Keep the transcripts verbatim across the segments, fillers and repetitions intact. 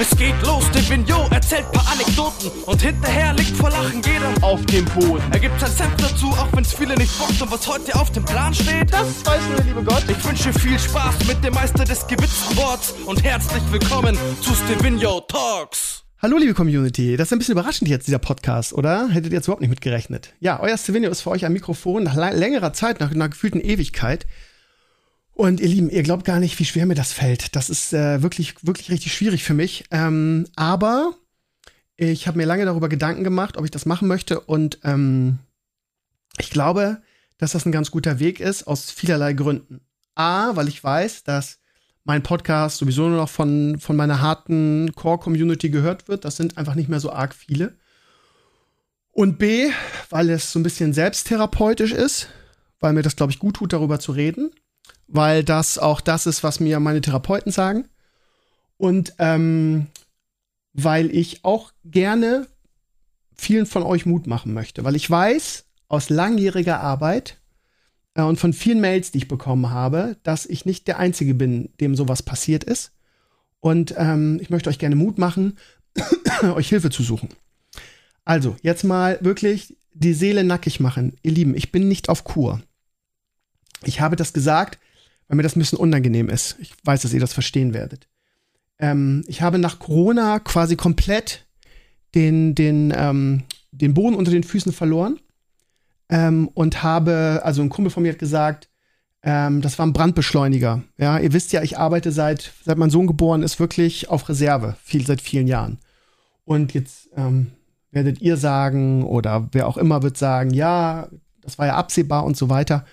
Es geht los, Stevinho erzählt paar Anekdoten und hinterher liegt vor Lachen jeder auf dem Boden. Er gibt sein Senf dazu, auch wenn's viele nicht bockt, und was heute auf dem Plan steht, das weiß nur der liebe Gott. Ich wünsche viel Spaß mit dem Meister des gewitzten Worts und herzlich willkommen zu Stevinho Talks. Hallo liebe Community, das ist ein bisschen überraschend jetzt, dieser Podcast, oder? Hättet ihr jetzt überhaupt nicht mitgerechnet? Ja, euer Stevinho ist für euch am Mikrofon nach längerer Zeit, nach einer gefühlten Ewigkeit. Und ihr Lieben, ihr glaubt gar nicht, wie schwer mir das fällt. Das ist äh, wirklich, wirklich richtig schwierig für mich. Ähm, aber ich habe mir lange darüber Gedanken gemacht, ob ich das machen möchte. Und ähm, ich glaube, dass das ein ganz guter Weg ist, aus vielerlei Gründen. A, weil ich weiß, dass mein Podcast sowieso nur noch von, von meiner harten Core-Community gehört wird. Das sind einfach nicht mehr so arg viele. Und B, weil es so ein bisschen selbsttherapeutisch ist, weil mir das, glaube ich, gut tut, darüber zu reden. Weil das auch das ist, was mir meine Therapeuten sagen. Und ähm, weil ich auch gerne vielen von euch Mut machen möchte. Weil ich weiß, aus langjähriger Arbeit und von vielen Mails, die ich bekommen habe, dass ich nicht der Einzige bin, dem sowas passiert ist. Und ähm, ich möchte euch gerne Mut machen, euch Hilfe zu suchen. Also, jetzt mal wirklich die Seele nackig machen. Ihr Lieben, ich bin nicht auf Kur. Ich habe das gesagt, weil mir das ein bisschen unangenehm ist. Ich weiß, dass ihr das verstehen werdet. Ähm, ich habe nach Corona quasi komplett den, den, ähm, den Boden unter den Füßen verloren. Ähm, und habe, also ein Kumpel von mir hat gesagt, ähm, das war ein Brandbeschleuniger. Ja, ihr wisst ja, ich arbeite seit, seit mein Sohn geboren ist, wirklich auf Reserve, viel, seit vielen Jahren. Und jetzt ähm, werdet ihr sagen, oder wer auch immer wird sagen, ja, das war ja absehbar und so weiter.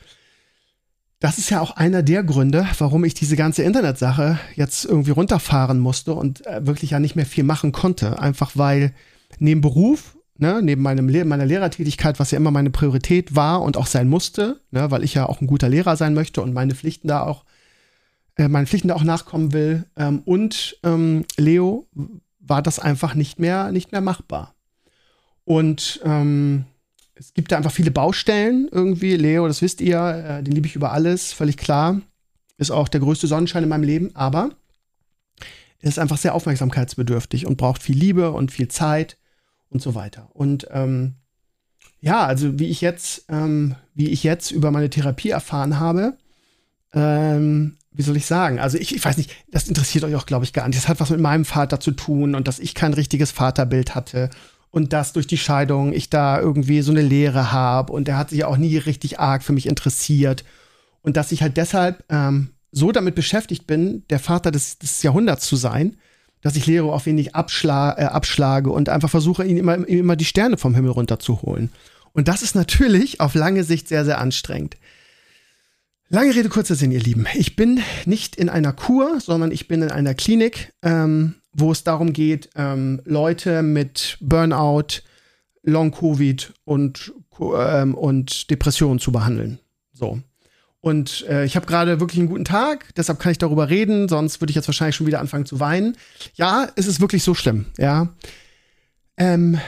Das ist ja auch einer der Gründe, warum ich diese ganze Internetsache jetzt irgendwie runterfahren musste und äh, wirklich ja nicht mehr viel machen konnte. Einfach weil neben Beruf, Ne, neben meinem Le- meiner Lehrertätigkeit, was ja immer meine Priorität war und auch sein musste, ne, weil ich ja auch ein guter Lehrer sein möchte und meine Pflichten da auch, äh, meinen Pflichten da auch nachkommen will. Ähm, und ähm, Leo war das einfach nicht mehr, nicht mehr machbar. Und ähm, es gibt da einfach viele Baustellen irgendwie. Leo, das wisst ihr, äh, den liebe ich über alles, völlig klar. Ist auch der größte Sonnenschein in meinem Leben, aber er ist einfach sehr aufmerksamkeitsbedürftig und braucht viel Liebe und viel Zeit. Und so weiter. Und ähm, ja, also wie ich jetzt, ähm, wie ich jetzt über meine Therapie erfahren habe, ähm, wie soll ich sagen? Also ich, ich weiß nicht, das interessiert euch auch, glaube ich, gar nicht. Das hat was mit meinem Vater zu tun und dass ich kein richtiges Vaterbild hatte und dass durch die Scheidung ich da irgendwie so eine Leere habe und er hat sich auch nie richtig arg für mich interessiert und dass ich halt deshalb ähm, so damit beschäftigt bin, der Vater des, des Jahrhunderts zu sein, dass ich Leo auf ihn nicht abschla- äh, abschlage und einfach versuche, ihm immer, immer die Sterne vom Himmel runterzuholen. Und das ist natürlich auf lange Sicht sehr, sehr anstrengend. Lange Rede, kurzer Sinn, ihr Lieben. Ich bin nicht in einer Kur, sondern ich bin in einer Klinik, ähm, wo es darum geht, ähm, Leute mit Burnout, Long Covid und, ähm, und Depressionen zu behandeln. So. Und äh, ich habe gerade wirklich einen guten Tag, deshalb kann ich darüber reden, sonst würde ich jetzt wahrscheinlich schon wieder anfangen zu weinen. Ja, es ist wirklich so schlimm, ja. Ähm,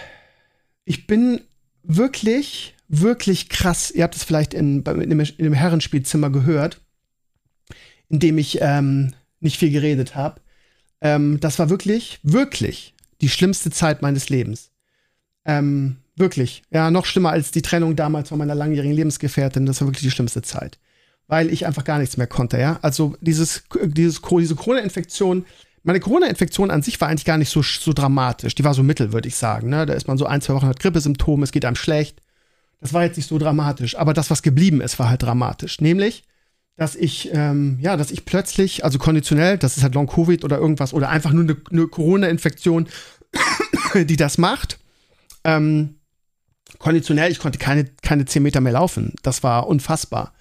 ich bin wirklich, wirklich krass, ihr habt es vielleicht in, in, dem, in dem Herrenspielzimmer gehört, in dem ich ähm, nicht viel geredet habe. Ähm, das war wirklich, wirklich die schlimmste Zeit meines Lebens. Ähm, wirklich, ja, noch schlimmer als die Trennung damals von meiner langjährigen Lebensgefährtin, das war wirklich die schlimmste Zeit. Weil ich einfach gar nichts mehr konnte, ja. Also dieses, dieses, diese Corona-Infektion, meine Corona-Infektion an sich war eigentlich gar nicht so, so dramatisch. Die war so mittel, würde ich sagen, ne? Da ist man so ein, zwei Wochen, hat Grippesymptome, es geht einem schlecht. Das war jetzt nicht so dramatisch. Aber das, was geblieben ist, war halt dramatisch. Nämlich, dass ich, ähm, ja, dass ich plötzlich, also konditionell, das ist halt Long Covid oder irgendwas, oder einfach nur eine, eine Corona-Infektion, die das macht. Ähm, konditionell, ich konnte keine, keine zehn Meter mehr laufen. Das war unfassbar.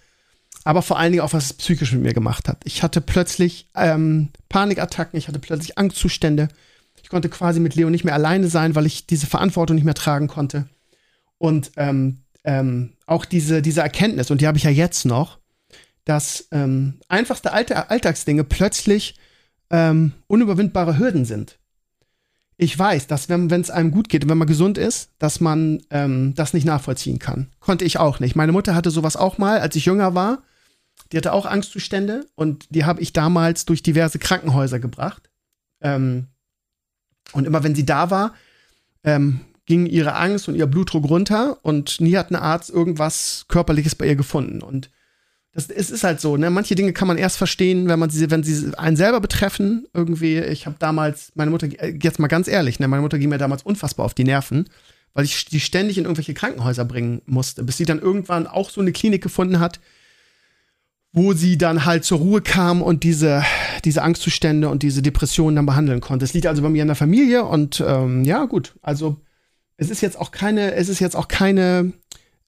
Aber vor allen Dingen auch, was es psychisch mit mir gemacht hat. Ich hatte plötzlich ähm, Panikattacken, ich hatte plötzlich Angstzustände. Ich konnte quasi mit Leo nicht mehr alleine sein, weil ich diese Verantwortung nicht mehr tragen konnte. Und ähm, ähm, auch diese, diese Erkenntnis, und die habe ich ja jetzt noch, dass ähm, einfachste Allta- Alltagsdinge plötzlich ähm, unüberwindbare Hürden sind. Ich weiß, dass wenn es einem gut geht und wenn man gesund ist, dass man ähm, das nicht nachvollziehen kann. Konnte ich auch nicht. Meine Mutter hatte sowas auch mal, als ich jünger war. Die hatte auch Angstzustände und die habe ich damals durch diverse Krankenhäuser gebracht. Ähm, Und immer wenn sie da war, ähm, ging ihre Angst und ihr Blutdruck runter und nie hat ein Arzt irgendwas Körperliches bei ihr gefunden. Und das, es ist halt so, ne? Manche Dinge kann man erst verstehen, wenn man sie, wenn sie einen selber betreffen. Irgendwie, ich habe damals, meine Mutter, jetzt mal ganz ehrlich, ne? Meine Mutter ging mir damals unfassbar auf die Nerven, weil ich die ständig in irgendwelche Krankenhäuser bringen musste, bis sie dann irgendwann auch so eine Klinik gefunden hat, wo sie dann halt zur Ruhe kam und diese, diese Angstzustände und diese Depressionen dann behandeln konnte. Es liegt also bei mir in der Familie und ähm, ja, gut, also es ist jetzt auch keine, es ist jetzt auch keine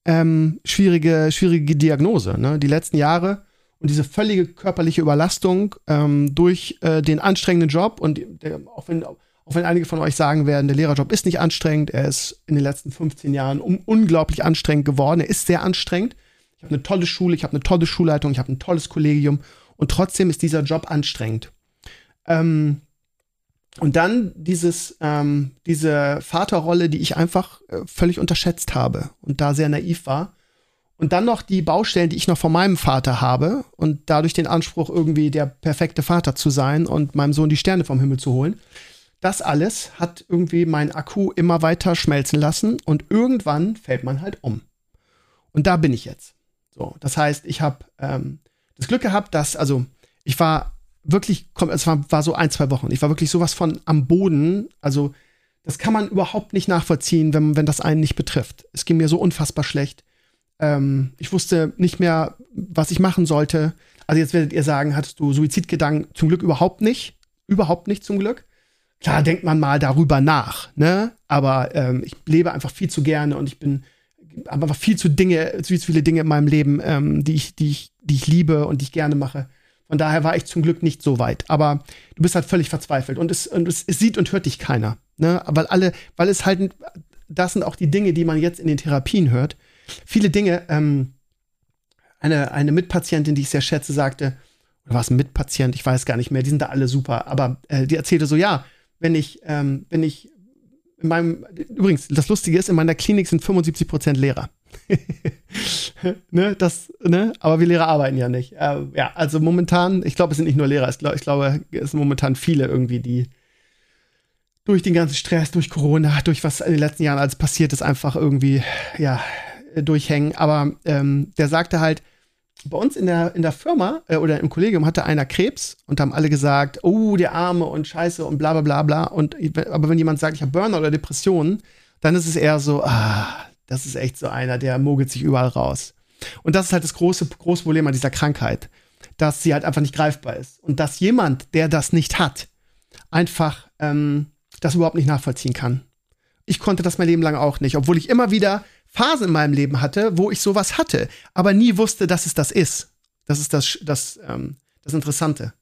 ähm, schwierige, schwierige Diagnose, ne? Die letzten Jahre und diese völlige körperliche Überlastung ähm, durch äh, den anstrengenden Job und der, auch wenn, auch wenn einige von euch sagen werden, der Lehrerjob ist nicht anstrengend, er ist in den letzten fünfzehn Jahren um, unglaublich anstrengend geworden, er ist sehr anstrengend. Ich habe eine tolle Schule, ich habe eine tolle Schulleitung, ich habe ein tolles Kollegium und trotzdem ist dieser Job anstrengend. Ähm, und dann dieses, ähm, diese Vaterrolle, die ich einfach äh, völlig unterschätzt habe und da sehr naiv war. Und dann noch die Baustellen, die ich noch von meinem Vater habe und dadurch den Anspruch, irgendwie der perfekte Vater zu sein und meinem Sohn die Sterne vom Himmel zu holen. Das alles hat irgendwie meinen Akku immer weiter schmelzen lassen und irgendwann fällt man halt um. Und da bin ich jetzt. So, das heißt, ich habe ähm, das Glück gehabt, dass, also ich war wirklich, es war, war so ein, zwei Wochen, ich war wirklich sowas von am Boden, also das kann man überhaupt nicht nachvollziehen, wenn, wenn das einen nicht betrifft. Es ging mir so unfassbar schlecht. Ähm, ich wusste nicht mehr, was ich machen sollte. Also jetzt werdet ihr sagen, hattest du Suizidgedanken? Zum Glück überhaupt nicht. Überhaupt nicht, zum Glück. Klar, denkt man mal darüber nach, ne? Aber ähm, ich lebe einfach viel zu gerne und ich bin aber viel zu Dinge, zu viele Dinge in meinem Leben, ähm, die ich, die ich, die ich liebe und die ich gerne mache. Von daher war ich zum Glück nicht so weit. Aber du bist halt völlig verzweifelt und es, und es, es sieht und hört dich keiner, ne? Weil alle, weil es halt, das sind auch die Dinge, die man jetzt in den Therapien hört. Viele Dinge, ähm, eine, eine Mitpatientin, die ich sehr schätze, sagte, oder war es ein Mitpatient? Ich weiß gar nicht mehr, die sind da alle super. Aber äh, die erzählte so, ja, wenn ich, ähm, wenn ich, In meinem, übrigens, das Lustige ist, in meiner Klinik sind fünfundsiebzig Prozent Lehrer. ne, das, ne? Aber wir Lehrer arbeiten ja nicht. Äh, ja, also momentan, ich glaube, es sind nicht nur Lehrer, ich glaube, glaub, es sind momentan viele irgendwie, die durch den ganzen Stress, durch Corona, durch was in den letzten Jahren alles passiert ist, einfach irgendwie, ja, durchhängen. Aber ähm, der sagte halt, bei uns in der, in der Firma äh, oder im Kollegium hatte einer Krebs und haben alle gesagt, oh, der Arme und Scheiße und bla bla bla bla. Und, aber wenn jemand sagt, ich habe Burnout oder Depressionen, dann ist es eher so, ah, das ist echt so einer, der mogelt sich überall raus. Und das ist halt das große, große Problem an dieser Krankheit, dass sie halt einfach nicht greifbar ist. Und dass jemand, der das nicht hat, einfach ähm, das überhaupt nicht nachvollziehen kann. Ich konnte das mein Leben lang auch nicht, obwohl ich immer wieder Phasen in meinem Leben hatte, wo ich sowas hatte, aber nie wusste, dass es das ist. Das ist das, das, ähm, das Interessante.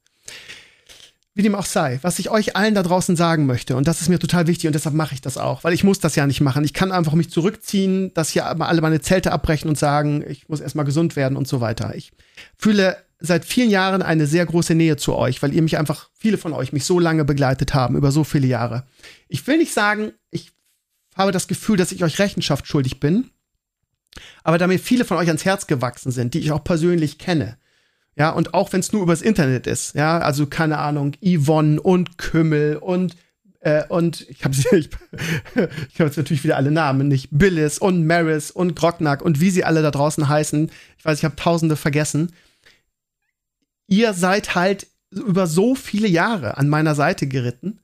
Wie dem auch sei, was ich euch allen da draußen sagen möchte, und das ist mir total wichtig und deshalb mache ich das auch, weil ich muss das ja nicht machen. Ich kann einfach mich zurückziehen, dass hier alle meine Zelte abbrechen und sagen, ich muss erstmal gesund werden und so weiter. Ich fühle seit vielen Jahren eine sehr große Nähe zu euch, weil ihr mich einfach, viele von euch mich so lange begleitet haben, über so viele Jahre. Ich will nicht sagen, ich habe das Gefühl, dass ich euch Rechenschaft schuldig bin. Aber da mir viele von euch ans Herz gewachsen sind, die ich auch persönlich kenne. Ja, und auch wenn es nur übers Internet ist. Ja, also keine Ahnung, Yvonne und Kümmel und, äh, und ich habe ich, ich hab jetzt natürlich wieder alle Namen, nicht? Billis und Maris und Grocknag und wie sie alle da draußen heißen. Ich weiß, ich habe Tausende vergessen. Ihr seid halt über so viele Jahre an meiner Seite geritten,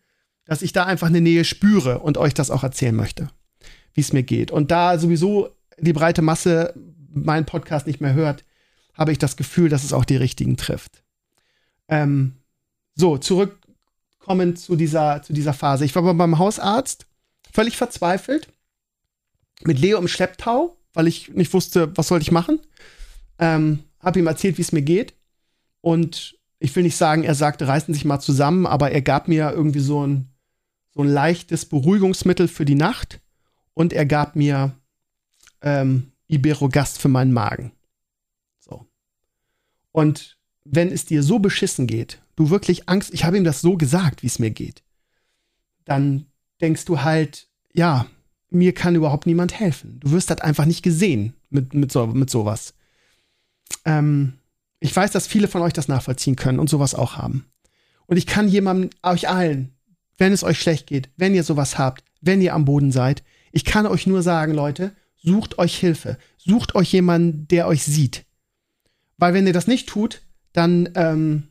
dass ich da einfach eine Nähe spüre und euch das auch erzählen möchte, wie es mir geht. Und da sowieso die breite Masse meinen Podcast nicht mehr hört, habe ich das Gefühl, dass es auch die Richtigen trifft. Ähm, so, zurückkommend zu dieser, zu dieser Phase. Ich war beim Hausarzt, völlig verzweifelt, mit Leo im Schlepptau, weil ich nicht wusste, was soll ich machen. Ähm, habe ihm erzählt, wie es mir geht. Und ich will nicht sagen, er sagte, reißen sich mal zusammen, aber er gab mir irgendwie so ein, so ein leichtes Beruhigungsmittel für die Nacht und er gab mir ähm, Iberogast für meinen Magen. So. Und wenn es dir so beschissen geht, du wirklich Angst, ich habe ihm das so gesagt, wie es mir geht, dann denkst du halt, ja, mir kann überhaupt niemand helfen. Du wirst halt einfach nicht gesehen mit, mit, so, mit sowas. Ähm, Ich weiß, dass viele von euch das nachvollziehen können und sowas auch haben. Und ich kann jemandem, euch allen, wenn es euch schlecht geht, wenn ihr sowas habt, wenn ihr am Boden seid. Ich kann euch nur sagen, Leute, sucht euch Hilfe. Sucht euch jemanden, der euch sieht. Weil wenn ihr das nicht tut, dann, ähm,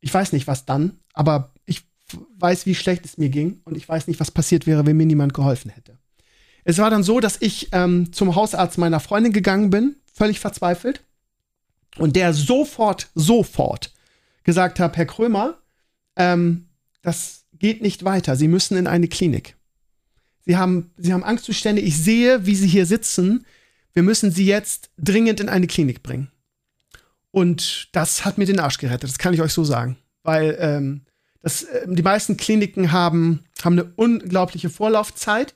ich weiß nicht, was dann, aber ich weiß, wie schlecht es mir ging und ich weiß nicht, was passiert wäre, wenn mir niemand geholfen hätte. Es war dann so, dass ich ähm, zum Hausarzt meiner Freundin gegangen bin, völlig verzweifelt, und der sofort, sofort gesagt hat, Herr Krömer, ähm, das geht nicht weiter, Sie müssen in eine Klinik. Sie haben, Sie haben Angstzustände, ich sehe, wie Sie hier sitzen, wir müssen Sie jetzt dringend in eine Klinik bringen. Und das hat mir den Arsch gerettet, das kann ich euch so sagen. Weil ähm, das, äh, die meisten Kliniken haben, haben eine unglaubliche Vorlaufzeit.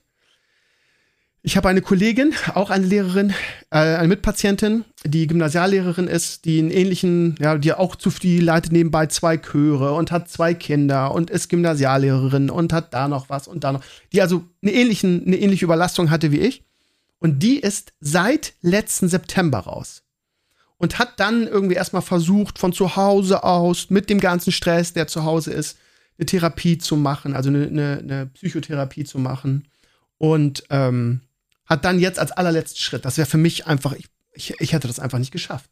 Ich habe eine Kollegin, auch eine Lehrerin, äh, eine Mitpatientin, die Gymnasiallehrerin ist, die einen ähnlichen, ja, die auch zu viel leitet nebenbei zwei Chöre und hat zwei Kinder und ist Gymnasiallehrerin und hat da noch was und da noch. Die also eine, ähnlichen, eine ähnliche Überlastung hatte wie ich. Und die ist seit letzten September raus. Und hat dann irgendwie erstmal versucht, von zu Hause aus, mit dem ganzen Stress, der zu Hause ist, eine Therapie zu machen, also eine, eine, eine Psychotherapie zu machen. Und, ähm, hat dann jetzt als allerletzten Schritt, das wäre für mich einfach, ich, ich, ich hätte das einfach nicht geschafft.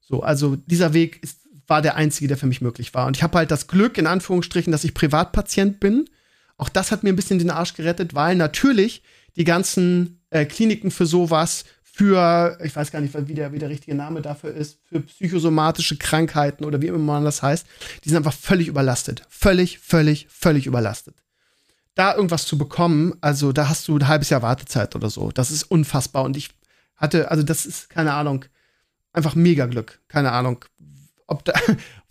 So, also dieser Weg ist, war der einzige, der für mich möglich war. Und ich habe halt das Glück, in Anführungsstrichen, dass ich Privatpatient bin. Auch das hat mir ein bisschen den Arsch gerettet, weil natürlich die ganzen äh, Kliniken für sowas, für, ich weiß gar nicht, wie der, wie der richtige Name dafür ist, für psychosomatische Krankheiten oder wie immer man das heißt, die sind einfach völlig überlastet. Völlig, völlig, völlig überlastet. Da irgendwas zu bekommen, also da hast du ein halbes Jahr Wartezeit oder so. Das ist unfassbar. Und ich hatte, also das ist, keine Ahnung, einfach mega Glück. Keine Ahnung. Ob da,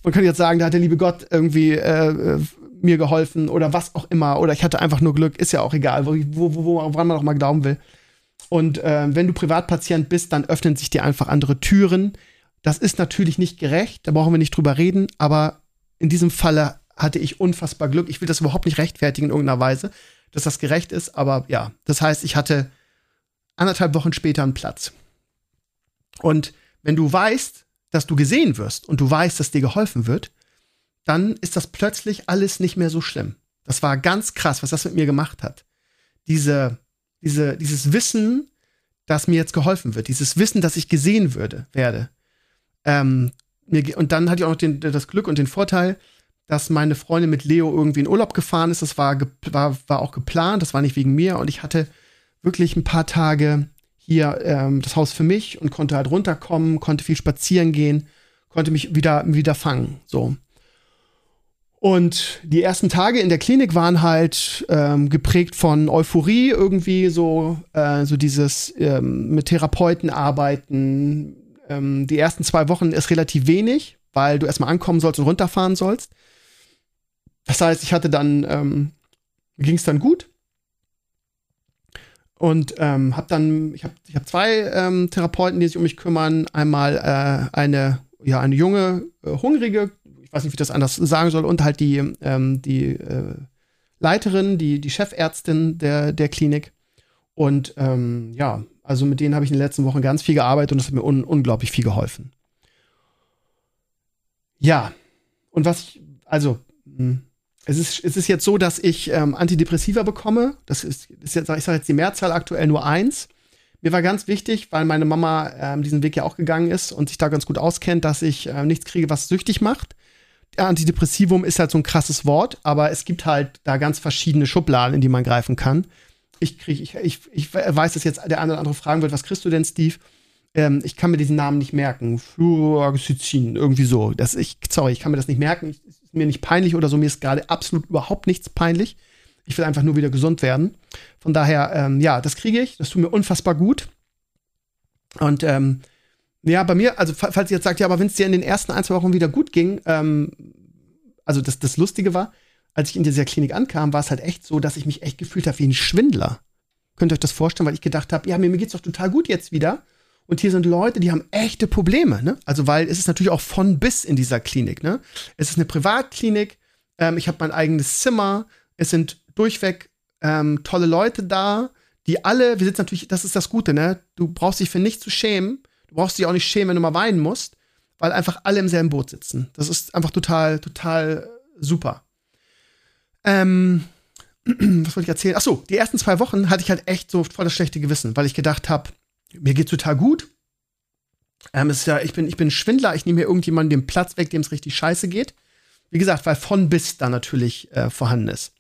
man könnte jetzt sagen, da hat der liebe Gott irgendwie äh, mir geholfen oder was auch immer. Oder ich hatte einfach nur Glück. Ist ja auch egal, wo, wo, wo, woran man auch mal glauben will. Und äh, wenn du Privatpatient bist, dann öffnen sich dir einfach andere Türen. Das ist natürlich nicht gerecht. Da brauchen wir nicht drüber reden. Aber in diesem Falle hatte ich unfassbar Glück. Ich will das überhaupt nicht rechtfertigen in irgendeiner Weise, dass das gerecht ist, aber ja. Das heißt, ich hatte anderthalb Wochen später einen Platz. Und wenn du weißt, dass du gesehen wirst und du weißt, dass dir geholfen wird, dann ist das plötzlich alles nicht mehr so schlimm. Das war ganz krass, was das mit mir gemacht hat. Diese, diese, dieses Wissen, dass mir jetzt geholfen wird, dieses Wissen, dass ich gesehen würde, werde. Ähm, mir, und dann hatte ich auch noch den, das Glück und den Vorteil, dass meine Freundin mit Leo irgendwie in Urlaub gefahren ist. Das war, war, war auch geplant, das war nicht wegen mir. Und ich hatte wirklich ein paar Tage hier ähm, das Haus für mich und konnte halt runterkommen, konnte viel spazieren gehen, konnte mich wieder, wieder fangen. So. Und die ersten Tage in der Klinik waren halt ähm, geprägt von Euphorie irgendwie, so, äh, so dieses ähm, mit Therapeuten arbeiten. Ähm, die ersten zwei Wochen ist relativ wenig, weil du erstmal ankommen sollst und runterfahren sollst. Das heißt, ich hatte dann, ähm, mir ging es dann gut und ähm, hab dann, ich habe ich hab zwei ähm, Therapeuten, die sich um mich kümmern. Einmal äh, eine, ja, eine junge, äh, hungrige, ich weiß nicht, wie ich das anders sagen soll, und halt die, ähm, die äh, Leiterin, die, die Chefärztin der, der Klinik. Und ähm, ja, also mit denen habe ich in den letzten Wochen ganz viel gearbeitet und das hat mir un- unglaublich viel geholfen. Ja, und was ich, also, mh. Es ist, es ist jetzt so, dass ich ähm, Antidepressiva bekomme. Das ist, ist jetzt, ich sage jetzt die Mehrzahl aktuell nur eins. Mir war ganz wichtig, weil meine Mama ähm, diesen Weg ja auch gegangen ist und sich da ganz gut auskennt, dass ich äh, nichts kriege, was süchtig macht. Antidepressivum ist halt so ein krasses Wort, aber es gibt halt da ganz verschiedene Schubladen, in die man greifen kann. Ich kriege, ich, ich, ich weiß, dass jetzt der eine oder andere fragen wird, was kriegst du denn, Steve? Ähm, ich kann mir diesen Namen nicht merken. Fluoxetin, irgendwie so. Das, ich, sorry, ich kann mir das nicht merken. Ich, mir nicht peinlich oder so, mir ist gerade absolut überhaupt nichts peinlich. Ich will einfach nur wieder gesund werden. Von daher, ähm, ja, das kriege ich. Das tut mir unfassbar gut. Und ähm, ja, bei mir, also falls ihr jetzt sagt, ja, aber wenn es dir in den ersten ein, zwei Wochen wieder gut ging, ähm, also das, das Lustige war, als ich in dieser Klinik ankam, war es halt echt so, dass ich mich echt gefühlt habe wie ein Schwindler. Könnt ihr euch das vorstellen, weil ich gedacht habe, ja, mir, mir geht's doch total gut jetzt wieder. Und hier sind Leute, die haben echte Probleme, ne? Also, weil es ist natürlich auch von bis in dieser Klinik, ne? Es ist eine Privatklinik, ähm, ich habe mein eigenes Zimmer, es sind durchweg ähm, tolle Leute da, die alle, wir sitzen natürlich, das ist das Gute, ne? Du brauchst dich für nichts zu schämen, du brauchst dich auch nicht schämen, wenn du mal weinen musst, weil einfach alle im selben Boot sitzen. Das ist einfach total, total super. Ähm, was wollte ich erzählen? Ach so, die ersten zwei Wochen hatte ich halt echt so voll das schlechte Gewissen, weil ich gedacht habe, mir geht's total gut. Ähm, es ist ja, ich bin, ich bin Schwindler, ich nehme mir irgendjemanden den Platz weg, dem es richtig scheiße geht. Wie gesagt, weil von bis da natürlich äh, vorhanden ist.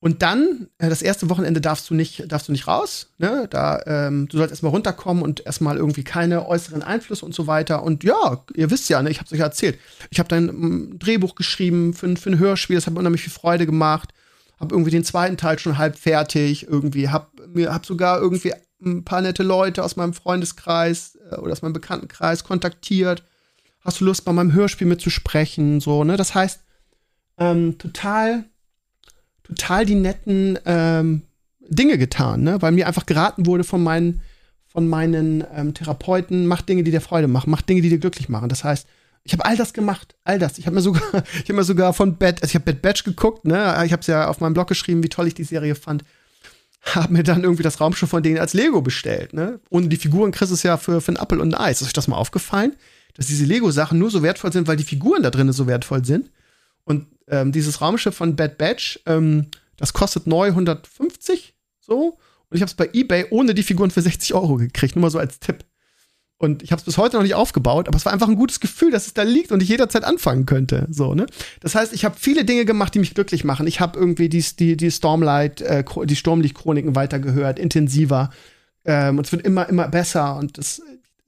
Und dann, äh, das erste Wochenende darfst du nicht, darfst du nicht raus. Ne? Da, ähm, du sollst erstmal runterkommen und erstmal irgendwie keine äußeren Einflüsse und so weiter. Und ja, ihr wisst ja, ne, ich hab's euch ja erzählt. Ich habe dann ein Drehbuch geschrieben für, für ein Hörspiel, das hat mir unheimlich viel Freude gemacht. Hab irgendwie den zweiten Teil schon halb fertig. Irgendwie hab, mir, hab sogar irgendwie ein paar nette Leute aus meinem Freundeskreis äh, oder aus meinem Bekanntenkreis kontaktiert. Hast du Lust, bei meinem Hörspiel mitzusprechen? So, ne? Das heißt, ähm, total, total die netten ähm, Dinge getan, ne? Weil mir einfach geraten wurde von meinen, von meinen ähm, Therapeuten, mach Dinge, die dir Freude machen, mach Dinge, die dir glücklich machen. Das heißt, ich habe all das gemacht, all das. Ich habe mir sogar, ich habe mir sogar von Bad, also ich habe Bad Batch geguckt, ne? Ich habe es ja auf meinem Blog geschrieben, wie toll ich die Serie fand. Habe mir dann irgendwie das Raumschiff von denen als Lego bestellt, ne? Ohne die Figuren kriegst du es ja für, für einen Appel und ein Eis. Ist euch das mal aufgefallen? Dass diese Lego-Sachen nur so wertvoll sind, weil die Figuren da drin so wertvoll sind. Und ähm, dieses Raumschiff von Bad Batch, ähm, das kostet neu hundertfünfzig, so. Und ich habe es bei eBay ohne die Figuren für sechzig Euro gekriegt, nur mal so als Tipp. Und ich habe es bis heute noch nicht aufgebaut, aber es war einfach ein gutes Gefühl, dass es da liegt und ich jederzeit anfangen könnte, so, ne? Das heißt, ich habe viele Dinge gemacht, die mich glücklich machen. Ich habe irgendwie die, die, die Stormlight, äh, die Sturmlichtchroniken weitergehört, intensiver. Ähm, und es wird immer, immer besser und das,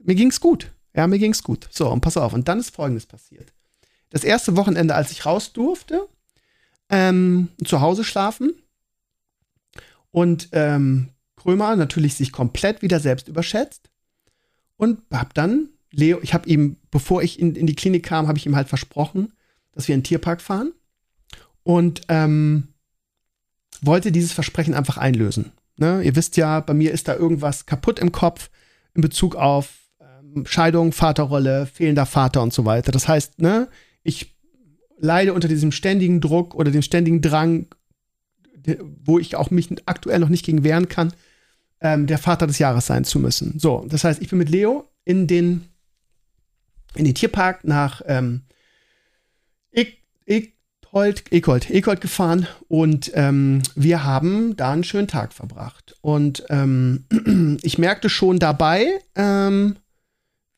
mir ging's gut. Ja, mir ging's gut. So, und pass auf. Und dann ist Folgendes passiert. Das erste Wochenende, als ich raus durfte, ähm, zu Hause schlafen und ähm, Krömer natürlich sich komplett wieder selbst überschätzt und hab dann Leo, ich hab ihm, bevor ich in, in die Klinik kam, habe ich ihm halt versprochen, dass wir in den Tierpark fahren und ähm, wollte dieses Versprechen einfach einlösen. Ne? Ihr wisst ja, bei mir ist da irgendwas kaputt im Kopf in Bezug auf Scheidung, Vaterrolle, fehlender Vater und so weiter. Das heißt, ne, ich leide unter diesem ständigen Druck oder dem ständigen Drang, wo ich auch mich aktuell noch nicht gegen wehren kann, ähm, der Vater des Jahres sein zu müssen. So, das heißt, ich bin mit Leo in den in den Tierpark nach ähm, Ekold, Ekold, Ekold gefahren und ähm, wir haben da einen schönen Tag verbracht. Und ähm, ich merkte schon dabei, ähm,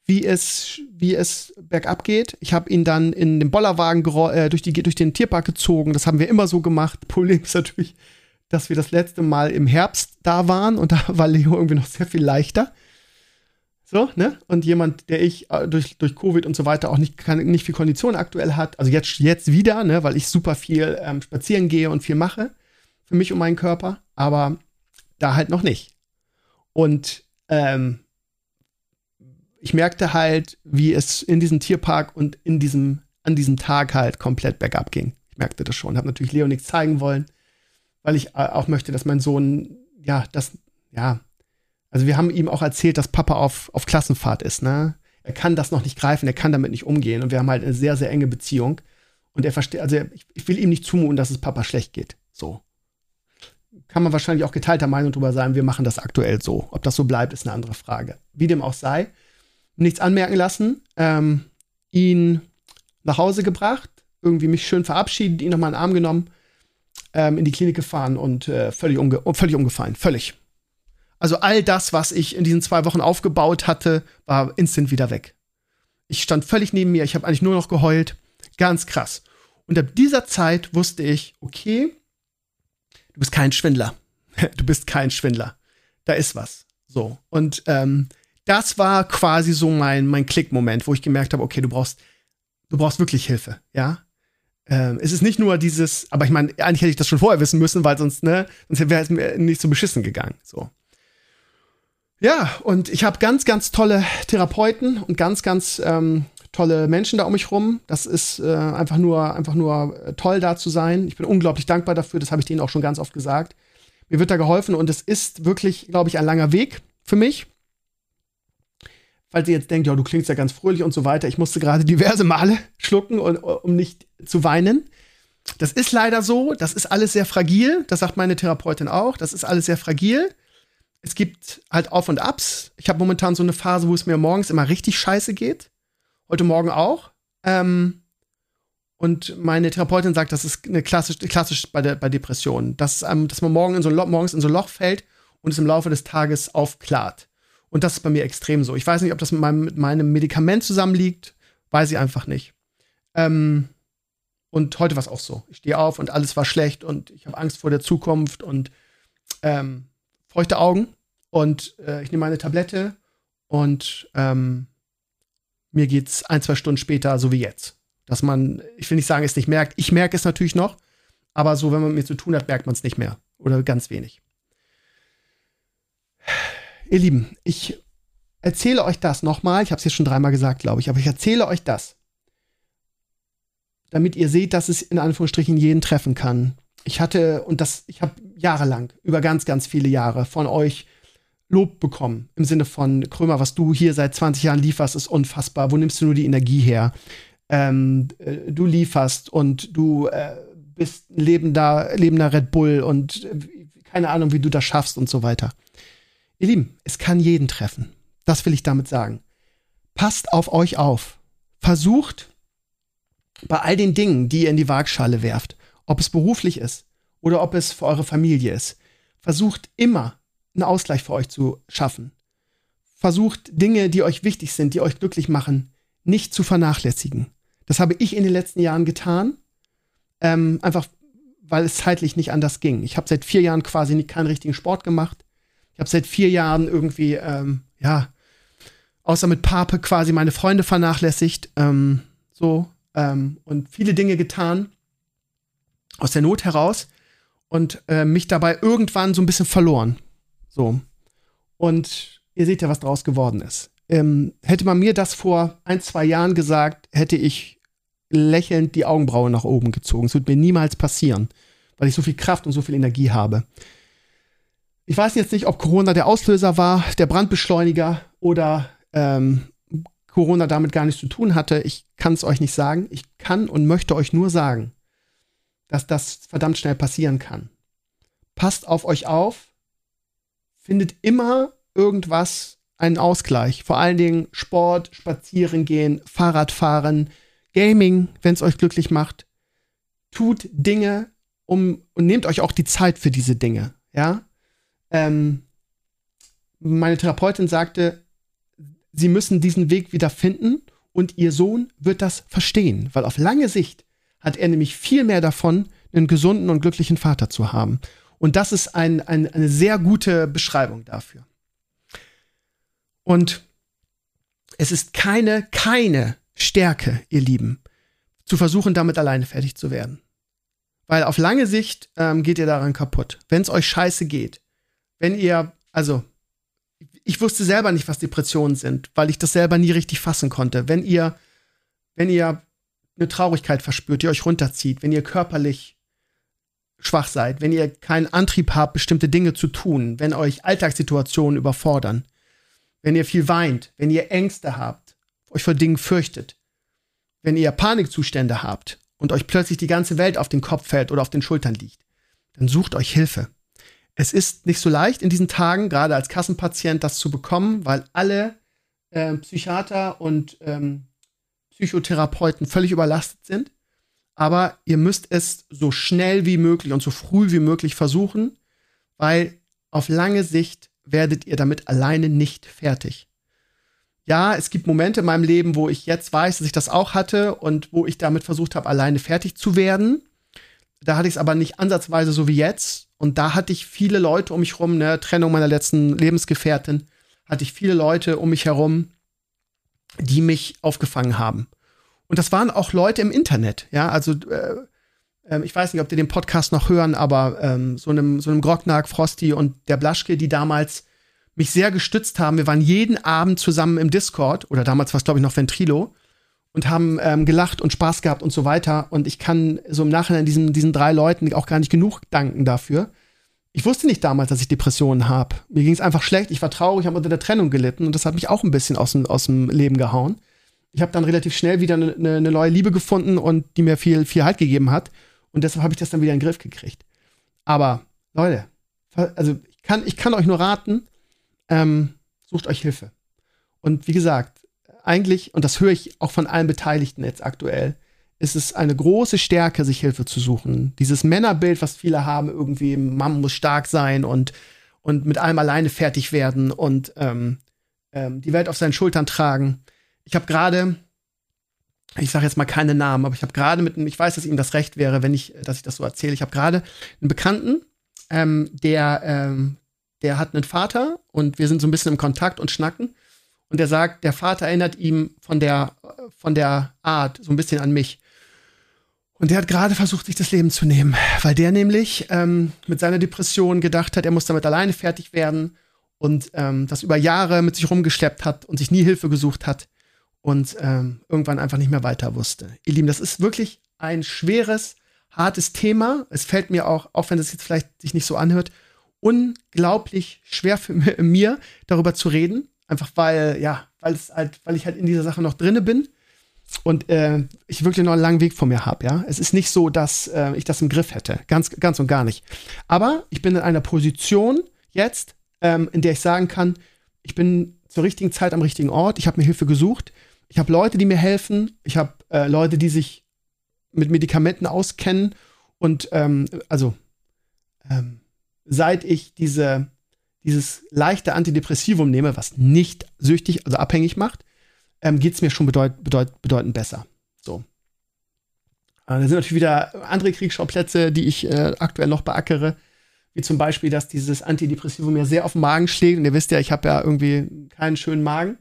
wie es, wie es bergab geht. Ich habe ihn dann in den Bollerwagen gero- äh, durch, die, durch den Tierpark gezogen. Das haben wir immer so gemacht. Problem ist natürlich, dass wir das letzte Mal im Herbst da waren und da war Leo irgendwie noch sehr viel leichter. So, ne? Und jemand, der ich äh, durch, durch Covid und so weiter auch nicht, kann, nicht viel Kondition aktuell hat, also jetzt, jetzt wieder, ne? Weil ich super viel ähm, spazieren gehe und viel mache für mich und meinen Körper, aber da halt noch nicht. Und ähm, ich merkte halt, wie es in diesem Tierpark und in diesem, an diesem Tag halt komplett bergab ging. Ich merkte das schon. Habe natürlich Leo nichts zeigen wollen, weil ich auch möchte, dass mein Sohn, ja, das, ja. Also wir haben ihm auch erzählt, dass Papa auf, auf Klassenfahrt ist, ne? Er kann das noch nicht greifen, er kann damit nicht umgehen. Und wir haben halt eine sehr, sehr enge Beziehung. Und er versteht, also er, ich will ihm nicht zumuten, dass es Papa schlecht geht. So. Kann man wahrscheinlich auch geteilter Meinung drüber sein, wir machen das aktuell so. Ob das so bleibt, ist eine andere Frage. Wie dem auch sei, nichts anmerken lassen, ähm, ihn nach Hause gebracht, irgendwie mich schön verabschiedet, ihn nochmal in den Arm genommen, ähm, in die Klinik gefahren und äh, völlig, umge- völlig umgefallen, völlig. Also all das, was ich in diesen zwei Wochen aufgebaut hatte, war instant wieder weg. Ich stand völlig neben mir, ich habe eigentlich nur noch geheult, ganz krass. Und ab dieser Zeit wusste ich, okay, du bist kein Schwindler, du bist kein Schwindler, da ist was, so. Und ähm, das war quasi so mein, mein Klick-Moment, wo ich gemerkt habe, okay, du brauchst, du brauchst wirklich Hilfe, ja. Ähm, es ist nicht nur dieses, aber ich meine, eigentlich hätte ich das schon vorher wissen müssen, weil sonst, ne, sonst wäre es mir nicht so beschissen gegangen, so. Ja, und ich habe ganz, ganz tolle Therapeuten und ganz, ganz ähm, tolle Menschen da um mich rum. Das ist äh, einfach nur, einfach nur toll, da zu sein. Ich bin unglaublich dankbar dafür, das habe ich denen auch schon ganz oft gesagt. Mir wird da geholfen und es ist wirklich, glaube ich, ein langer Weg für mich. Falls ihr jetzt denkt, ja, du klingst ja ganz fröhlich und so weiter. Ich musste gerade diverse Male schlucken, und, um nicht zu weinen. Das ist leider so. Das ist alles sehr fragil. Das sagt meine Therapeutin auch. Das ist alles sehr fragil. Es gibt halt Auf und Abs. Ich habe momentan so eine Phase, wo es mir morgens immer richtig scheiße geht. Heute Morgen auch. Ähm, Und meine Therapeutin sagt, das ist eine klassisch, klassisch bei, der, bei Depressionen, dass, ähm, dass man morgen in so Loch, morgens in so ein Loch fällt und es im Laufe des Tages aufklart. Und das ist bei mir extrem so. Ich weiß nicht, ob das mit meinem, mit meinem Medikament zusammenliegt, weiß ich einfach nicht. Ähm, und heute war es auch so. Ich stehe auf und alles war schlecht und ich habe Angst vor der Zukunft und ähm, feuchte Augen. Und äh, ich nehme meine Tablette und ähm, mir geht's ein, zwei Stunden später, so wie jetzt. Dass man, ich will nicht sagen, es nicht merkt. Ich merke es natürlich noch, aber so, wenn man mit mir zu tun hat, merkt man es nicht mehr. Oder ganz wenig. Ihr Lieben, ich erzähle euch das nochmal. Ich habe es jetzt schon dreimal gesagt, glaube ich. Aber ich erzähle euch das, damit ihr seht, dass es in Anführungsstrichen jeden treffen kann. Ich hatte, und das, ich habe jahrelang, über ganz, ganz viele Jahre von euch Lob bekommen. Im Sinne von, Krömer, was du hier seit zwanzig Jahren lieferst, ist unfassbar. Wo nimmst du nur die Energie her? Ähm, äh, du lieferst und du äh, bist ein lebender, lebender Red Bull und äh, keine Ahnung, wie du das schaffst und so weiter. Ihr Lieben, es kann jeden treffen. Das will ich damit sagen. Passt auf euch auf. Versucht bei all den Dingen, die ihr in die Waagschale werft, ob es beruflich ist oder ob es für eure Familie ist, versucht immer einen Ausgleich für euch zu schaffen. Versucht Dinge, die euch wichtig sind, die euch glücklich machen, nicht zu vernachlässigen. Das habe ich in den letzten Jahren getan, ähm, einfach weil es zeitlich nicht anders ging. Ich habe seit vier Jahren quasi keinen richtigen Sport gemacht. Ich habe seit vier Jahren irgendwie, ähm, ja, außer mit Pape quasi meine Freunde vernachlässigt, ähm, so, ähm, und viele Dinge getan aus der Not heraus und äh, mich dabei irgendwann so ein bisschen verloren. So. Und ihr seht ja, was draus geworden ist. Ähm, hätte man mir das vor ein, zwei Jahren gesagt, hätte ich lächelnd die Augenbraue nach oben gezogen. Es wird mir niemals passieren, weil ich so viel Kraft und so viel Energie habe. Ich weiß jetzt nicht, ob Corona der Auslöser war, der Brandbeschleuniger oder ähm, Corona damit gar nichts zu tun hatte. Ich kann es euch nicht sagen. Ich kann und möchte euch nur sagen, dass das verdammt schnell passieren kann. Passt auf euch auf. Findet immer irgendwas, einen Ausgleich. Vor allen Dingen Sport, spazieren gehen, Fahrradfahren, Gaming, wenn es euch glücklich macht. Tut Dinge um und nehmt euch auch die Zeit für diese Dinge. Ja? Ähm, meine Therapeutin sagte, sie müssen diesen Weg wieder finden und ihr Sohn wird das verstehen, weil auf lange Sicht hat er nämlich viel mehr davon, einen gesunden und glücklichen Vater zu haben. Und das ist ein, ein, eine sehr gute Beschreibung dafür. Und es ist keine, keine Stärke, ihr Lieben, zu versuchen, damit alleine fertig zu werden. Weil auf lange Sicht ähm, geht ihr daran kaputt. Wenn es euch scheiße geht, wenn ihr, also, ich wusste selber nicht, was Depressionen sind, weil ich das selber nie richtig fassen konnte. Wenn ihr, wenn ihr eine Traurigkeit verspürt, die euch runterzieht, wenn ihr körperlich schwach seid, wenn ihr keinen Antrieb habt, bestimmte Dinge zu tun, wenn euch Alltagssituationen überfordern, wenn ihr viel weint, wenn ihr Ängste habt, euch vor Dingen fürchtet, wenn ihr Panikzustände habt und euch plötzlich die ganze Welt auf den Kopf fällt oder auf den Schultern liegt, dann sucht euch Hilfe. Es ist nicht so leicht in diesen Tagen, gerade als Kassenpatient, das zu bekommen, weil alle äh, Psychiater und ähm, Psychotherapeuten völlig überlastet sind. Aber ihr müsst es so schnell wie möglich und so früh wie möglich versuchen, weil auf lange Sicht werdet ihr damit alleine nicht fertig. Ja, es gibt Momente in meinem Leben, wo ich jetzt weiß, dass ich das auch hatte und wo ich damit versucht habe, alleine fertig zu werden. Da hatte ich es aber nicht ansatzweise so wie jetzt. Und da hatte ich viele Leute um mich rum, ne, Trennung meiner letzten Lebensgefährtin, hatte ich viele Leute um mich herum, die mich aufgefangen haben. Und das waren auch Leute im Internet. Ja, also äh, ich weiß nicht, ob die den Podcast noch hören, aber ähm, so einem, so einem Grocknag, Frosty und der Blaschke, die damals mich sehr gestützt haben. Wir waren jeden Abend zusammen im Discord, oder damals war es, glaube ich, noch Ventrilo, und haben ähm, gelacht und Spaß gehabt und so weiter. Und ich kann so im Nachhinein diesen, diesen drei Leuten auch gar nicht genug danken dafür. Ich wusste nicht damals, dass ich Depressionen habe. Mir ging es einfach schlecht, ich war traurig, habe unter der Trennung gelitten und das hat mich auch ein bisschen aus dem, aus dem Leben gehauen. Ich habe dann relativ schnell wieder eine ne, ne neue Liebe gefunden und die mir viel, viel Halt gegeben hat. Und deshalb habe ich das dann wieder in den Griff gekriegt. Aber, Leute, also ich kann, ich kann euch nur raten, ähm, sucht euch Hilfe. Und wie gesagt, eigentlich, und das höre ich auch von allen Beteiligten jetzt aktuell, ist es eine große Stärke, sich Hilfe zu suchen. Dieses Männerbild, was viele haben, irgendwie, Mann muss stark sein und, und mit allem alleine fertig werden und ähm, ähm, die Welt auf seinen Schultern tragen. Ich habe gerade, ich sage jetzt mal keine Namen, aber ich habe gerade mit einem, ich weiß, dass ihm das recht wäre, wenn ich, dass ich das so erzähle, ich habe gerade einen Bekannten, ähm, der, ähm, der hat einen Vater und wir sind so ein bisschen im Kontakt und schnacken. Und der sagt, der Vater erinnert ihm von der, von der Art so ein bisschen an mich. Und der hat gerade versucht, sich das Leben zu nehmen, weil der nämlich ähm, mit seiner Depression gedacht hat, er muss damit alleine fertig werden und ähm, das über Jahre mit sich rumgeschleppt hat und sich nie Hilfe gesucht hat und ähm, irgendwann einfach nicht mehr weiter wusste. Ihr Lieben, das ist wirklich ein schweres, hartes Thema. Es fällt mir auch, auch wenn das jetzt vielleicht sich nicht so anhört, unglaublich schwer für mir, darüber zu reden. Einfach weil, ja, weil es halt, weil ich halt in dieser Sache noch drinne bin und äh, ich wirklich noch einen langen Weg vor mir habe, ja. Es ist nicht so, dass äh, ich das im Griff hätte. Ganz, ganz und gar nicht. Aber ich bin in einer Position jetzt, ähm, in der ich sagen kann, ich bin zur richtigen Zeit am richtigen Ort, ich habe mir Hilfe gesucht, ich habe Leute, die mir helfen, ich habe äh, Leute, die sich mit Medikamenten auskennen und ähm, also ähm, seit ich diese dieses leichte Antidepressivum nehme, was nicht süchtig, also abhängig macht, ähm, geht es mir schon bedeut, bedeut, bedeutend besser. So. Da sind natürlich wieder andere Kriegsschauplätze, die ich äh, aktuell noch beackere, wie zum Beispiel, dass dieses Antidepressivum mir sehr auf den Magen schlägt. Und ihr wisst ja, ich habe ja irgendwie keinen schönen Magen.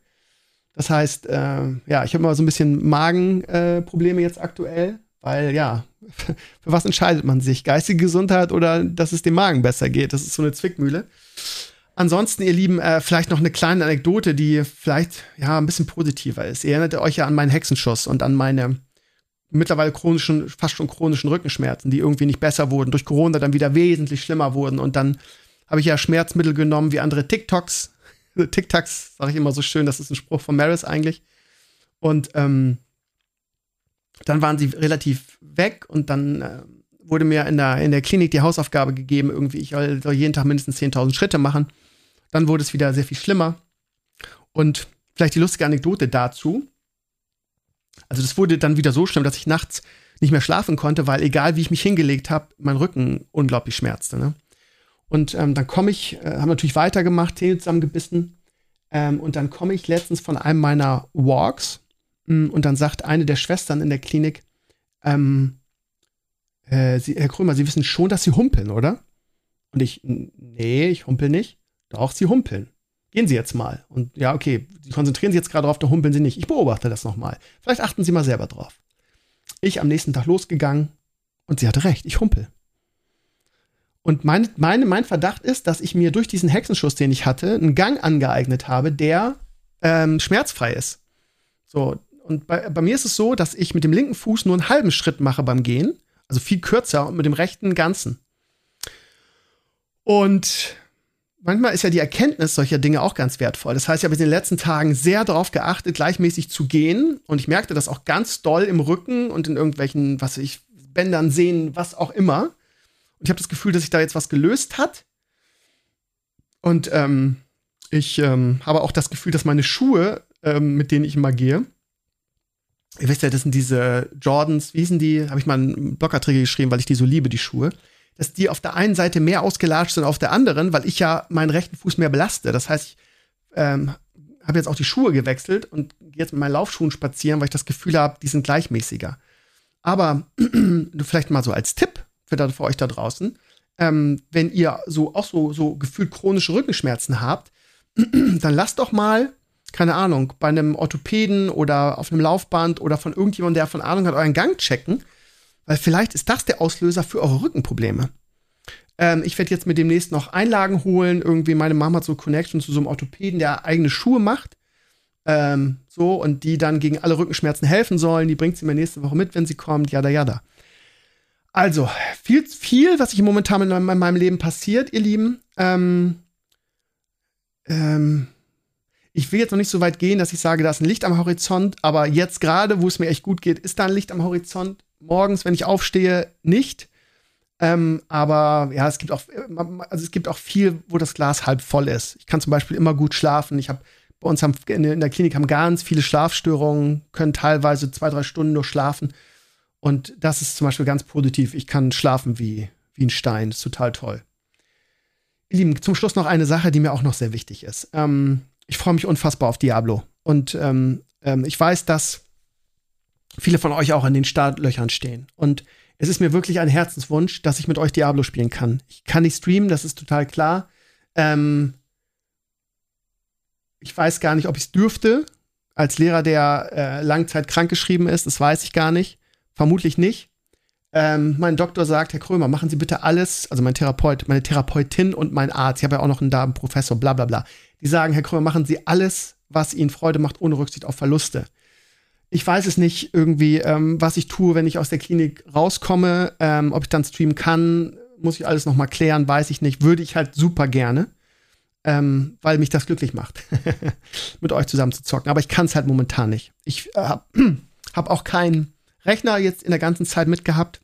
Das heißt, äh, ja, ich habe immer so ein bisschen Magenprobleme äh, jetzt aktuell, weil ja, für was entscheidet man sich? Geistige Gesundheit oder dass es dem Magen besser geht? Das ist so eine Zwickmühle. Ansonsten, ihr Lieben, äh, vielleicht noch eine kleine Anekdote, die vielleicht ja ein bisschen positiver ist. Ihr erinnert euch ja an meinen Hexenschuss und an meine mittlerweile chronischen, fast schon chronischen Rückenschmerzen, die irgendwie nicht besser wurden, durch Corona dann wieder wesentlich schlimmer wurden. Und dann habe ich ja Schmerzmittel genommen wie andere TikToks. TikToks sage ich immer so schön, das ist ein Spruch von Maris eigentlich. Und ähm, dann waren sie relativ weg und dann äh, wurde mir in der, in der Klinik die Hausaufgabe gegeben, irgendwie, ich soll jeden Tag mindestens zehntausend Schritte machen. Dann wurde es wieder sehr viel schlimmer. Und vielleicht die lustige Anekdote dazu. Also das wurde dann wieder so schlimm, dass ich nachts nicht mehr schlafen konnte, weil egal, wie ich mich hingelegt habe, mein Rücken unglaublich schmerzte. Ne? Und ähm, dann komme ich, äh, habe natürlich weitergemacht, Zähne zusammengebissen. Ähm, und dann komme ich letztens von einem meiner Walks. Mh, und dann sagt eine der Schwestern in der Klinik, ähm, äh, Sie, Herr Krömer, Sie wissen schon, dass Sie humpeln, oder? Und ich, nee, ich humpel nicht. Auch sie humpeln. Gehen Sie jetzt mal. Und ja, okay, Sie konzentrieren sich jetzt gerade drauf, da humpeln Sie nicht. Ich beobachte das nochmal. Vielleicht achten Sie mal selber drauf. Ich am nächsten Tag losgegangen und sie hatte recht, ich humpel. Und mein, meine, mein Verdacht ist, dass ich mir durch diesen Hexenschuss, den ich hatte, einen Gang angeeignet habe, der ähm, schmerzfrei ist. So, und bei, bei mir ist es so, dass ich mit dem linken Fuß nur einen halben Schritt mache beim Gehen, also viel kürzer, und mit dem rechten einen ganzen. Und manchmal ist ja die Erkenntnis solcher Dinge auch ganz wertvoll. Das heißt, ich habe in den letzten Tagen sehr darauf geachtet, gleichmäßig zu gehen. Und ich merkte das auch ganz doll im Rücken und in irgendwelchen, was weiß ich, Bändern, Sehnen, was auch immer. Und ich habe das Gefühl, dass sich da jetzt was gelöst hat. Und ähm, ich ähm, habe auch das Gefühl, dass meine Schuhe, ähm, mit denen ich immer gehe, ihr wisst ja, das sind diese Jordans, wie hießen die? Habe ich mal einen Blogartikel geschrieben, weil ich die so liebe, die Schuhe. Dass die auf der einen Seite mehr ausgelatscht sind auf der anderen, weil ich ja meinen rechten Fuß mehr belaste. Das heißt, ich ähm, habe jetzt auch die Schuhe gewechselt und gehe jetzt mit meinen Laufschuhen spazieren, weil ich das Gefühl habe, die sind gleichmäßiger. Aber vielleicht mal so als Tipp für, da, für euch da draußen, ähm, wenn ihr so auch so, so gefühlt chronische Rückenschmerzen habt, dann lasst doch mal, keine Ahnung, bei einem Orthopäden oder auf einem Laufband oder von irgendjemandem, der von Ahnung hat, euren Gang checken. Weil vielleicht ist das der Auslöser für eure Rückenprobleme. Ähm, ich werde jetzt mir demnächst noch Einlagen holen. Irgendwie meine Mama hat so Connection zu so einem Orthopäden, der eigene Schuhe macht. Ähm, so, und die dann gegen alle Rückenschmerzen helfen sollen. Die bringt sie mir nächste Woche mit, wenn sie kommt. Jada, jada. Also, viel, viel, was ich momentan in meinem, in meinem Leben passiert, ihr Lieben. Ähm, ähm, ich will jetzt noch nicht so weit gehen, dass ich sage, da ist ein Licht am Horizont. Aber jetzt gerade, wo es mir echt gut geht, ist da ein Licht am Horizont. Morgens, wenn ich aufstehe, nicht. Ähm, aber ja, es gibt auch, also es gibt auch viel, wo das Glas halb voll ist. Ich kann zum Beispiel immer gut schlafen. Ich habe bei uns haben, in der Klinik haben ganz viele Schlafstörungen, können teilweise zwei, drei Stunden nur schlafen. Und das ist zum Beispiel ganz positiv. Ich kann schlafen wie, wie ein Stein. Das ist total toll. Ihr Lieben, zum Schluss noch eine Sache, die mir auch noch sehr wichtig ist. Ähm, ich freue mich unfassbar auf Diablo. Und ähm, ähm, ich weiß, dass viele von euch auch in den Startlöchern stehen. Und es ist mir wirklich ein Herzenswunsch, dass ich mit euch Diablo spielen kann. Ich kann nicht streamen, das ist total klar. Ähm, ich weiß gar nicht, ob ich es dürfte. Als Lehrer, der äh, Langzeit krankgeschrieben ist, das weiß ich gar nicht. Vermutlich nicht. Ähm, mein Doktor sagt, Herr Krömer, machen Sie bitte alles, also mein Therapeut, meine Therapeutin und mein Arzt, ich habe ja auch noch einen Darmprofessor, bla bla bla. Die sagen, Herr Krömer, machen Sie alles, was Ihnen Freude macht, ohne Rücksicht auf Verluste. Ich weiß es nicht irgendwie, ähm, was ich tue, wenn ich aus der Klinik rauskomme, ähm, ob ich dann streamen kann, muss ich alles nochmal klären, weiß ich nicht. Würde ich halt super gerne, ähm, weil mich das glücklich macht, mit euch zusammen zu zocken. Aber ich kann es halt momentan nicht. Ich äh, habe hab auch keinen Rechner jetzt in der ganzen Zeit mitgehabt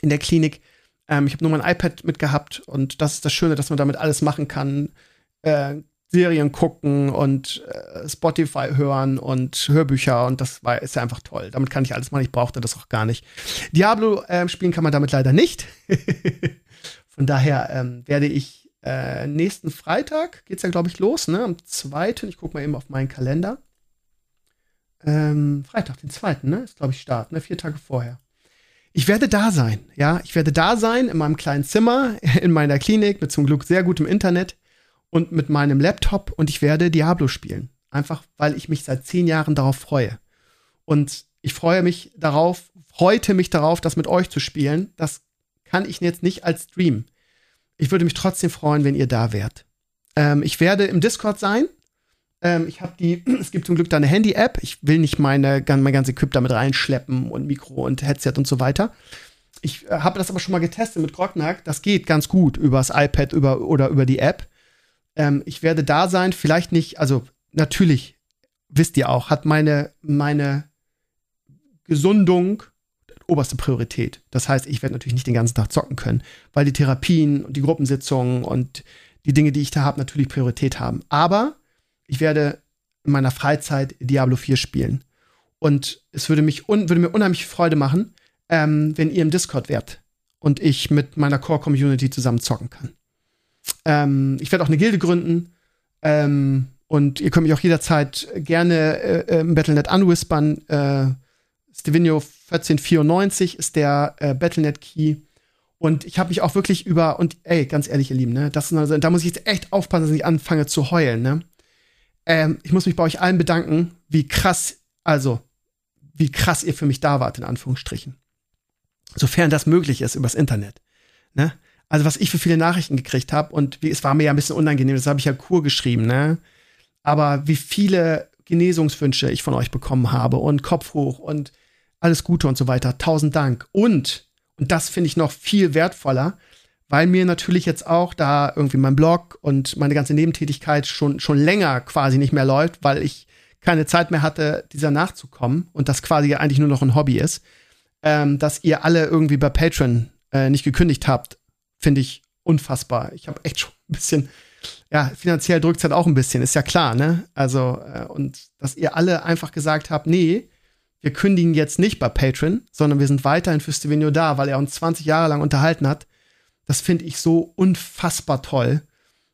in der Klinik. Ähm, ich habe nur mein iPad mitgehabt und das ist das Schöne, dass man damit alles machen kann. Äh, Serien gucken und äh, Spotify hören und Hörbücher und das war, ist ja einfach toll. Damit kann ich alles machen. Ich brauchte das auch gar nicht. Diablo äh, spielen kann man damit leider nicht. Von daher ähm, werde ich äh, nächsten Freitag, geht's ja glaube ich los, ne? Am zweiten Ich gucke mal eben auf meinen Kalender. Ähm, Freitag, den zweiten ne? Ist glaube ich Start, ne? Vier Tage vorher. Ich werde da sein, ja? Ich werde da sein in meinem kleinen Zimmer, in meiner Klinik, mit zum Glück sehr gutem Internet. Und mit meinem Laptop und ich werde Diablo spielen. Einfach, weil ich mich seit zehn Jahren darauf freue. Und ich freue mich darauf, freute mich darauf, das mit euch zu spielen. Das kann ich jetzt nicht als Stream. Ich würde mich trotzdem freuen, wenn ihr da wärt. Ähm, ich werde im Discord sein. Ähm, ich habe die, es gibt zum Glück da eine Handy-App. Ich will nicht meine, mein ganzes Equip damit reinschleppen und Mikro und Headset und so weiter. Ich äh, habe das aber schon mal getestet mit Grocknag. Das geht ganz gut übers iPad über, oder über die App. Ähm, ich werde da sein, vielleicht nicht, also natürlich, wisst ihr auch, hat meine, meine Gesundung oberste Priorität. Das heißt, ich werde natürlich nicht den ganzen Tag zocken können, weil die Therapien und die Gruppensitzungen und die Dinge, die ich da habe, natürlich Priorität haben. Aber ich werde in meiner Freizeit Diablo vier spielen. Und es würde, mich un- würde mir unheimlich Freude machen, ähm, wenn ihr im Discord wärt und ich mit meiner Core-Community zusammen zocken kann. Ähm, ich werde auch eine Gilde gründen ähm, und ihr könnt mich auch jederzeit gerne äh, im Battlenet anwispern. Äh, Stevinho vierzehn vierundneunzig ist der äh, Battlenet-Key und ich habe mich auch wirklich über, und ey, ganz ehrlich, ihr Lieben, ne, das, also, da muss ich jetzt echt aufpassen, dass ich nicht anfange zu heulen. Ne? Ähm, ich muss mich bei euch allen bedanken, wie krass, also wie krass ihr für mich da wart, in Anführungsstrichen. Sofern das möglich ist, übers Internet. Ne? Also, was ich für viele Nachrichten gekriegt habe, und es war mir ja ein bisschen unangenehm, das habe ich ja Kur geschrieben, ne? Aber wie viele Genesungswünsche ich von euch bekommen habe und Kopf hoch und alles Gute und so weiter. Tausend Dank. Und, und das finde ich noch viel wertvoller, weil mir natürlich jetzt auch da irgendwie mein Blog und meine ganze Nebentätigkeit schon, schon länger quasi nicht mehr läuft, weil ich keine Zeit mehr hatte, dieser nachzukommen und das quasi ja eigentlich nur noch ein Hobby ist, ähm, dass ihr alle irgendwie bei Patreon äh, nicht gekündigt habt. Finde ich unfassbar. Ich habe echt schon ein bisschen, ja, finanziell drückt es halt auch ein bisschen, ist ja klar, ne? Also, äh, und dass ihr alle einfach gesagt habt, nee, wir kündigen jetzt nicht bei Patreon, sondern wir sind weiterhin für Stevinho da, weil er uns zwanzig Jahre lang unterhalten hat. Das finde ich so unfassbar toll.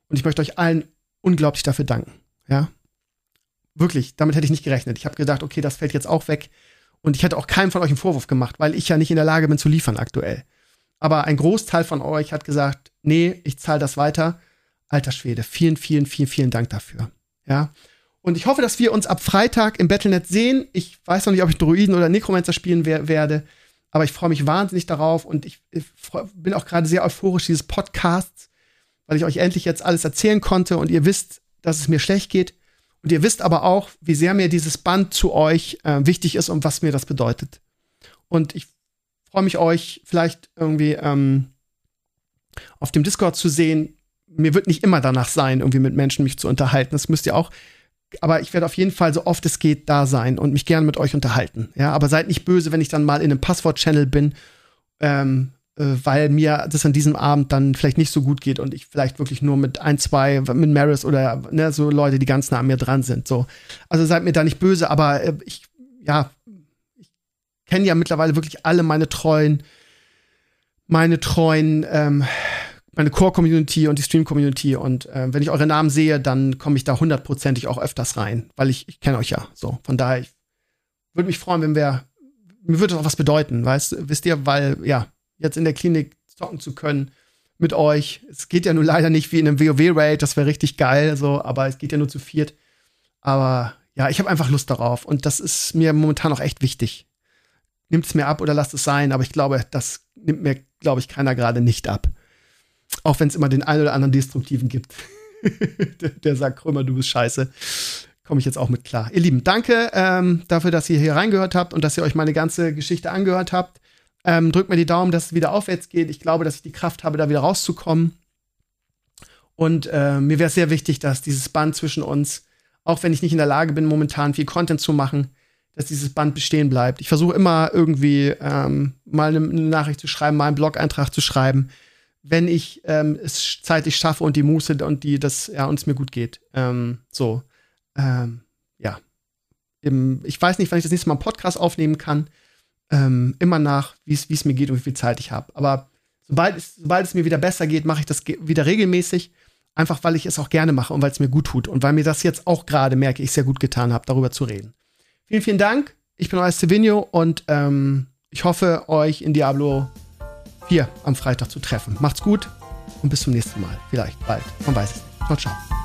Und ich möchte euch allen unglaublich dafür danken, ja? Wirklich, damit hätte ich nicht gerechnet. Ich habe gedacht, okay, das fällt jetzt auch weg. Und ich hätte auch keinem von euch einen Vorwurf gemacht, weil ich ja nicht in der Lage bin zu liefern aktuell. Aber ein Großteil von euch hat gesagt, nee, ich zahle das weiter. Alter Schwede, vielen, vielen, vielen, vielen Dank dafür. Ja. Und ich hoffe, dass wir uns ab Freitag im Battlenet sehen. Ich weiß noch nicht, ob ich Druiden oder Necromancer spielen wer- werde, aber ich freue mich wahnsinnig darauf und ich, ich freu- bin auch gerade sehr euphorisch dieses Podcasts, weil ich euch endlich jetzt alles erzählen konnte und ihr wisst, dass es mir schlecht geht. Und ihr wisst aber auch, wie sehr mir dieses Band zu euch äh, wichtig ist und was mir das bedeutet. Und ich freue mich, euch vielleicht irgendwie ähm, auf dem Discord zu sehen. Mir wird nicht immer danach sein, irgendwie mit Menschen mich zu unterhalten. Das müsst ihr auch. Aber ich werde auf jeden Fall so oft es geht da sein und mich gerne mit euch unterhalten. Ja, aber seid nicht böse, wenn ich dann mal in einem Passwort-Channel bin, ähm, äh, weil mir das an diesem Abend dann vielleicht nicht so gut geht und ich vielleicht wirklich nur mit ein, zwei, mit Maris oder ne, so Leute, die ganz nah an mir dran sind. So. Also seid mir da nicht böse, aber äh, ich, ja, kennen ja mittlerweile wirklich alle meine treuen, meine treuen, ähm, meine Core-Community und die Stream-Community. Und äh, wenn ich eure Namen sehe, dann komme ich da hundertprozentig auch öfters rein, weil ich, ich kenne euch ja so. Von daher, ich würde mich freuen, wenn wir, mir würde das auch was bedeuten, weißt, wisst ihr, weil, ja, jetzt in der Klinik zocken zu können mit euch. Es geht ja nur leider nicht wie in einem WoW-Raid, das wäre richtig geil, so, aber es geht ja nur zu viert. Aber ja, ich habe einfach Lust darauf und das ist mir momentan auch echt wichtig. Nimmt es mir ab oder lasst es sein, aber ich glaube, das nimmt mir, glaube ich, keiner gerade nicht ab. Auch wenn es immer den einen oder anderen Destruktiven gibt. der, der sagt, Krömer, du bist scheiße. Komme ich jetzt auch mit klar. Ihr Lieben, danke ähm, dafür, dass ihr hier reingehört habt und dass ihr euch meine ganze Geschichte angehört habt. Ähm, drückt mir die Daumen, dass es wieder aufwärts geht. Ich glaube, dass ich die Kraft habe, da wieder rauszukommen. Und äh, mir wäre es sehr wichtig, dass dieses Band zwischen uns, auch wenn ich nicht in der Lage bin, momentan viel Content zu machen, dass dieses Band bestehen bleibt. Ich versuche immer irgendwie ähm, mal eine Nachricht zu schreiben, mal einen Blog-Eintrag zu schreiben, wenn ich ähm, es zeitlich schaffe und die Muße und die, das ja uns mir gut geht. Ähm, so. Ähm, ja. Im, ich weiß nicht, wann ich das nächste Mal einen Podcast aufnehmen kann. Ähm, immer nach, wie es mir geht und wie viel Zeit ich habe. Aber sobald es, sobald es mir wieder besser geht, mache ich das ge- wieder regelmäßig. Einfach, weil ich es auch gerne mache und weil es mir gut tut. Und weil mir das jetzt auch gerade, merke ich, sehr gut getan habe, darüber zu reden. Vielen, vielen Dank. Ich bin euer Stevinho und ähm, ich hoffe, euch in Diablo vier am Freitag zu treffen. Macht's gut und bis zum nächsten Mal. Vielleicht bald. Man weiß es nicht. Ciao, ciao.